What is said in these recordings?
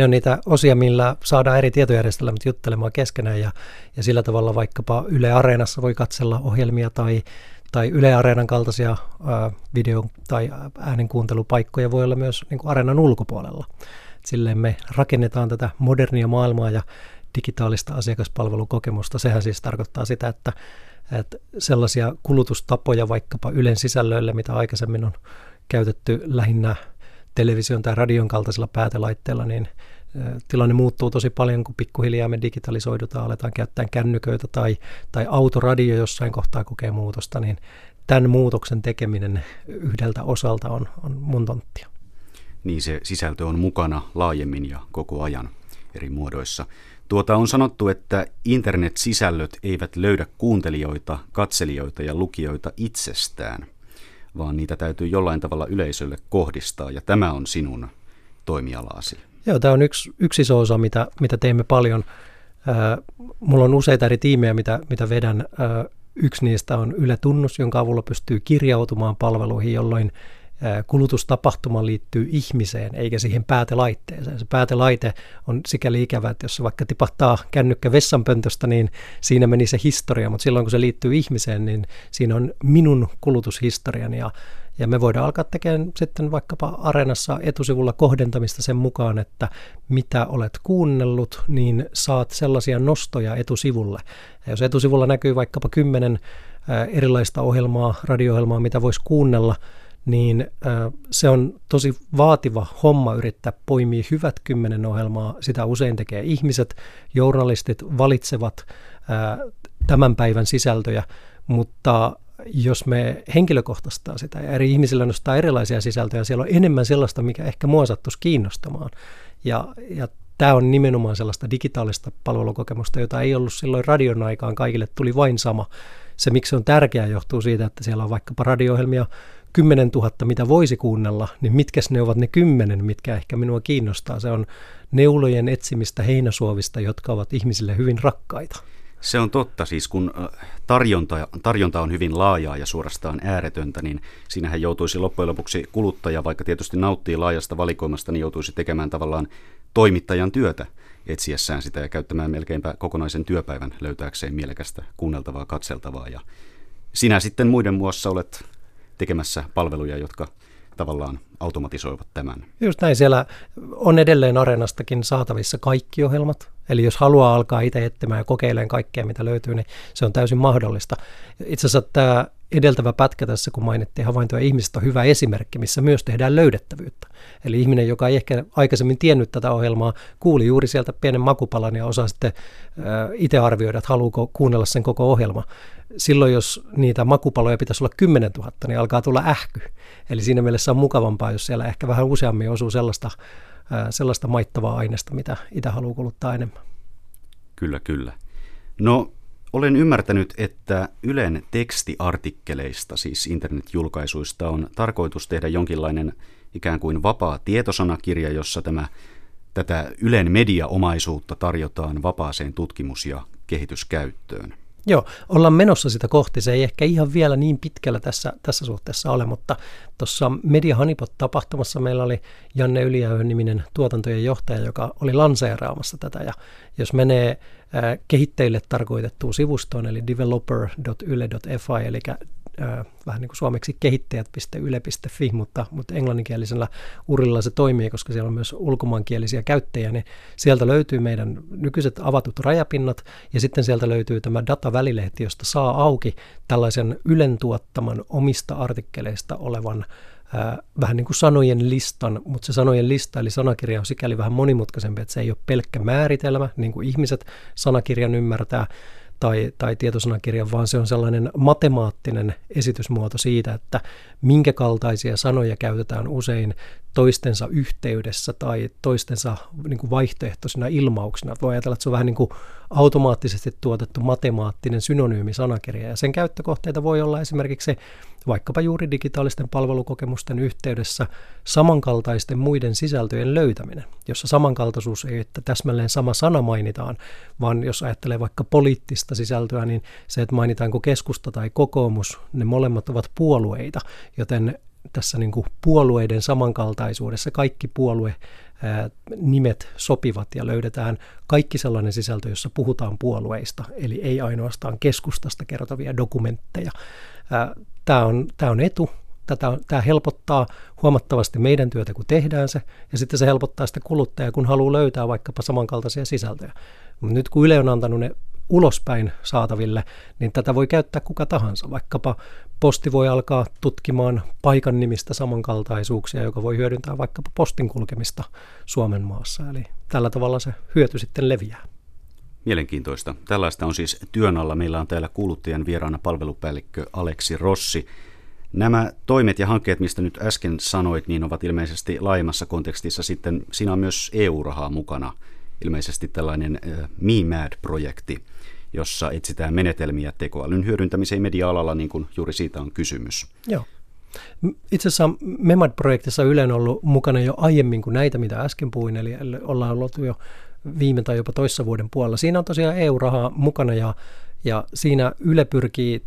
ne on niitä osia, millä saadaan eri tietojärjestelmät juttelemaan keskenään ja sillä tavalla vaikkapa Yle Areenassa voi katsella ohjelmia tai Yle Areenan kaltaisia video- tai äänenkuuntelupaikkoja voi olla myös niin kuin Areenan ulkopuolella. Silleen me rakennetaan tätä modernia maailmaa ja digitaalista asiakaspalvelukokemusta. Sehän siis tarkoittaa sitä, että sellaisia kulutustapoja vaikkapa Ylen sisällöille, mitä aikaisemmin on käytetty lähinnä television tai radion kaltaisilla päätelaitteilla, niin tilanne muuttuu tosi paljon, kun pikkuhiljaa me digitalisoidutaan, aletaan käyttää kännyköitä tai autoradio jossain kohtaa kokee muutosta, niin tämän muutoksen tekeminen yhdeltä osalta on mun tonttia. Niin se sisältö on mukana laajemmin ja koko ajan eri muodoissa. On sanottu, että internet-sisällöt eivät löydä kuuntelijoita, katselijoita ja lukijoita itsestään, vaan niitä täytyy jollain tavalla yleisölle kohdistaa, ja tämä on sinun toimialaasi. Joo, tämä on yksi iso osa, mitä teemme paljon. Mulla on useita eri tiimejä, mitä vedän. Yksi niistä on Yle Tunnus, jonka avulla pystyy kirjautumaan palveluihin, jolloin kulutustapahtuma liittyy ihmiseen eikä siihen päätelaitteeseen. Se päätelaite on sikäli ikävä, että jos se vaikka tipahtaa kännykkä vessanpöntöstä, niin siinä meni se historia, mutta silloin kun se liittyy ihmiseen, niin siinä on minun kulutushistoriani ja me voidaan alkaa tekemään sitten vaikkapa Areenassa etusivulla kohdentamista sen mukaan, että mitä olet kuunnellut, niin saat sellaisia nostoja etusivulle. Ja jos etusivulla näkyy vaikkapa 10 erilaista ohjelmaa, radio-ohjelmaa, mitä voisi kuunnella, niin se on tosi vaativa homma yrittää poimia hyvät 10 ohjelmaa. Sitä usein tekee ihmiset, journalistit valitsevat tämän päivän sisältöjä, mutta jos me henkilökohtaistaan sitä ja eri ihmisillä nostaa erilaisia sisältöjä, siellä on enemmän sellaista, mikä ehkä mua sattuisi kiinnostamaan. Ja tämä on nimenomaan sellaista digitaalista palvelukokemusta, jota ei ollut silloin radion aikaan, kaikille tuli vain sama. Se, miksi se on tärkeää, johtuu siitä, että siellä on vaikkapa radio-ohjelmia 10 000, mitä voisi kuunnella, niin mitkäs ne ovat ne 10, mitkä ehkä minua kiinnostaa. Se on neulojen etsimistä heinäsuovista, jotka ovat ihmisille hyvin rakkaita. Se on totta, siis kun tarjonta on hyvin laajaa ja suorastaan ääretöntä, niin siinähän joutuisi loppujen lopuksi kuluttaja, vaikka tietysti nauttii laajasta valikoimasta, niin joutuisi tekemään tavallaan toimittajan työtä etsiessään sitä ja käyttämään melkeinpä kokonaisen työpäivän löytääkseen mielekästä kuunneltavaa, katseltavaa. Ja sinä sitten muiden muassa olet tekemässä palveluja, jotka tavallaan automatisoivat tämän. Just näin, siellä on edelleen Areenastakin saatavissa kaikki ohjelmat. Eli jos haluaa alkaa itse etsimään ja kokeilemaan kaikkea, mitä löytyy, niin se on täysin mahdollista. Itse asiassa tämä edeltävä pätkä tässä, kun mainittiin havaintoja ihmisistä, on hyvä esimerkki, missä myös tehdään löydettävyyttä. Eli ihminen, joka ei ehkä aikaisemmin tiennyt tätä ohjelmaa, kuuli juuri sieltä pienen makupalan ja osaa sitten itse arvioida, että haluuko kuunnella sen koko ohjelma. Silloin, jos niitä makupaloja pitäisi olla 10 000, niin alkaa tulla ähky. Eli siinä mielessä on mukavampaa, jos siellä ehkä vähän useammin osuu sellaista maittavaa aineesta, mitä itse haluaa kuluttaa enemmän. Kyllä, kyllä. No, olen ymmärtänyt, että Ylen tekstiartikkeleista, siis internetjulkaisuista, on tarkoitus tehdä jonkinlainen ikään kuin vapaa tietosanakirja, jossa tätä Ylen mediaomaisuutta tarjotaan vapaaseen tutkimus- ja kehityskäyttöön. Joo, ollaan menossa sitä kohti. Se ei ehkä ihan vielä niin pitkällä tässä suhteessa ole, mutta tuossa Media Honeypot-tapahtumassa meillä oli Janne Yliäyön niminen tuotantojen johtaja, joka oli lanseeraamassa tätä. Ja jos menee kehitteille tarkoitettuun sivustoon, eli developer.yle.fi, eli vähän niin kuin suomeksi kehittäjät.yle.fi, mutta englanninkielisellä urilla se toimii, koska siellä on myös ulkomaankielisiä käyttäjiä, niin sieltä löytyy meidän nykyiset avatut rajapinnat, ja sitten sieltä löytyy tämä datavälilehti, josta saa auki tällaisen Ylen tuottaman omista artikkeleista olevan vähän niin kuin sanojen listan, mutta se sanojen lista eli sanakirja on sikäli vähän monimutkaisempi, että se ei ole pelkkä määritelmä, niin kuin ihmiset sanakirjan ymmärtää, tai tietosanakirjan, vaan se on sellainen matemaattinen esitysmuoto siitä, että minkä kaltaisia sanoja käytetään usein toistensa yhteydessä tai toistensa niin kuin vaihtoehtoisina ilmauksina. Voi ajatella, että se on vähän niin kuin automaattisesti tuotettu matemaattinen synonyymisanakirja, ja sen käyttökohteita voi olla esimerkiksi vaikkapa juuri digitaalisten palvelukokemusten yhteydessä samankaltaisten muiden sisältöjen löytäminen, jossa samankaltaisuus ei, että täsmälleen sama sana mainitaan, vaan jos ajattelee vaikka poliittista sisältöä, niin se, että mainitaanko keskusta tai kokoomus, ne molemmat ovat puolueita, joten tässä niin kuin puolueiden samankaltaisuudessa kaikki puolue nimet sopivat ja löydetään kaikki sellainen sisältö, jossa puhutaan puolueista, eli ei ainoastaan keskustasta kertovia dokumentteja. Tämä on etu. Tämä helpottaa huomattavasti meidän työtä, kun tehdään se, ja sitten se helpottaa sitä kuluttajaa, kun haluaa löytää vaikkapa samankaltaisia sisältöjä. Nyt kun Yle on antanut ne ulospäin saataville, niin tätä voi käyttää kuka tahansa. Vaikkapa posti voi alkaa tutkimaan paikan nimistä samankaltaisuuksia, joka voi hyödyntää vaikkapa postin kulkemista Suomen maassa. Eli tällä tavalla se hyöty sitten leviää. Mielenkiintoista. Tällaista on siis työn alla. Meillä on täällä kuuluttajan vieraana palvelupäällikkö Aleksi Rossi. Nämä toimet ja hankkeet, mistä nyt äsken sanoit, niin ovat ilmeisesti laajemmassa kontekstissa sitten, siinä on myös EU-rahaa mukana, ilmeisesti tällainen MeMad-projekti, jossa etsitään menetelmiä tekoälyn hyödyntämiseen media-alalla, niin kuin juuri siitä on kysymys. Joo. Itse asiassa MeMad-projektissa Yle on ollut mukana jo aiemmin kuin näitä, mitä äsken puhuin, eli ollaan ollut jo viime tai jopa toissa vuoden puolella. Siinä on tosiaan EU-rahaa mukana ja siinä Yle pyrkii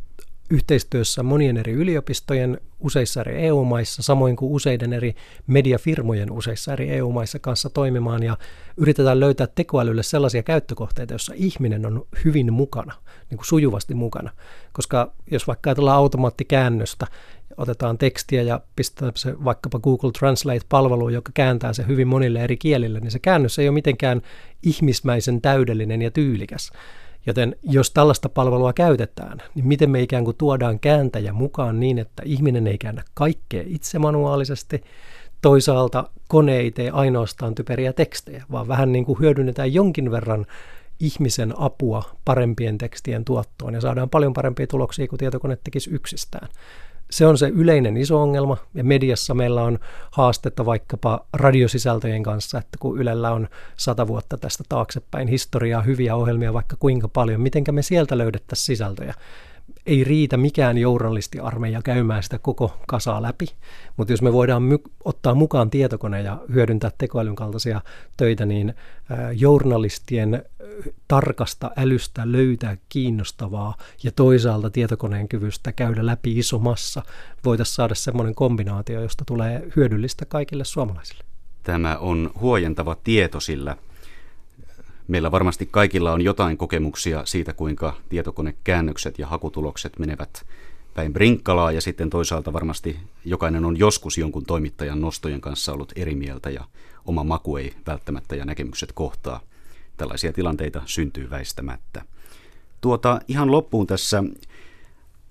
yhteistyössä monien eri yliopistojen useissa eri EU-maissa, samoin kuin useiden eri mediafirmojen useissa eri EU-maissa kanssa toimimaan, ja yritetään löytää tekoälylle sellaisia käyttökohteita, joissa ihminen on hyvin mukana, niin kuin sujuvasti mukana. Koska jos vaikka ajatellaan automaattikäännöstä, otetaan tekstiä ja pistetään se vaikkapa Google Translate-palveluun, joka kääntää se hyvin monille eri kielille, niin se käännös ei ole mitenkään ihmismäisen täydellinen ja tyylikäs. Joten jos tällaista palvelua käytetään, niin miten me ikään kuin tuodaan kääntäjä mukaan niin, että ihminen ei käännä kaikkea itse manuaalisesti. Toisaalta kone ei tee ainoastaan typeriä tekstejä, vaan vähän niin kuin hyödynnetään jonkin verran ihmisen apua parempien tekstien tuottoon ja saadaan paljon parempia tuloksia kuin tietokone tekisi yksistään. Se on se yleinen iso ongelma, ja mediassa meillä on haastetta vaikkapa radiosisältöjen kanssa, että kun Ylellä on 100 vuotta tästä taaksepäin historiaa, hyviä ohjelmia vaikka kuinka paljon, mitenkä me sieltä löydettäisiin sisältöjä. Ei riitä mikään journalistiarmeija käymään sitä koko kasaa läpi, mutta jos me voidaan ottaa mukaan tietokone ja hyödyntää tekoälyn kaltaisia töitä, niin journalistien tarkasta älystä löytää kiinnostavaa ja toisaalta tietokoneen kyvystä käydä läpi iso massa voitaisiin saada semmoinen kombinaatio, josta tulee hyödyllistä kaikille suomalaisille. Tämä on huojentava tieto, sillä meillä varmasti kaikilla on jotain kokemuksia siitä, kuinka tietokonekäännökset ja hakutulokset menevät päin brinkkalaa, ja sitten toisaalta varmasti jokainen on joskus jonkun toimittajan nostojen kanssa ollut eri mieltä ja oma maku ei välttämättä ja näkemykset kohtaa. Tällaisia tilanteita syntyy väistämättä. Ihan loppuun tässä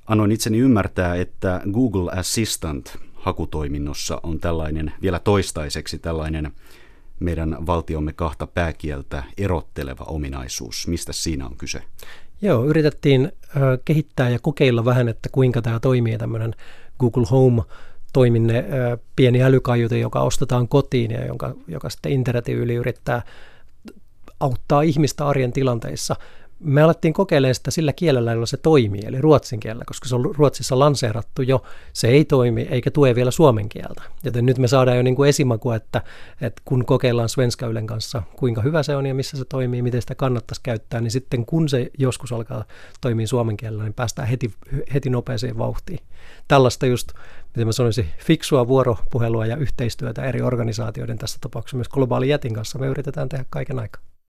annoin itseni ymmärtää, että Google Assistant hakutoiminnossa on tällainen vielä toistaiseksi tällainen meidän valtiomme kahta pääkieltä erotteleva ominaisuus. Mistä siinä on kyse? Joo, yritettiin kehittää ja kokeilla vähän, että kuinka tämä toimii, tämmöinen Google Home toiminne, pieni älykaiute, joka ostetaan kotiin ja joka sitten internetin yli yrittää auttaa ihmistä arjen tilanteissa. Me alettiin kokeilemaan sitä sillä kielellä, jolla se toimii, eli ruotsin kielellä, koska se on Ruotsissa lanseerattu jo. Se ei toimi eikä tue vielä suomen kieltä. Joten nyt me saadaan jo niin kuin esimakua, että kun kokeillaan Svenska Ylen kanssa, kuinka hyvä se on ja missä se toimii, miten sitä kannattaisi käyttää, niin sitten kun se joskus alkaa toimia suomen kielellä, niin päästään heti nopeaseen vauhtiin. Tällaista just, miten mä sanoisin, fiksua vuoropuhelua ja yhteistyötä eri organisaatioiden, tässä tapauksessa myös Globaalin Jätin kanssa, me yritetään tehdä kaiken aikaa.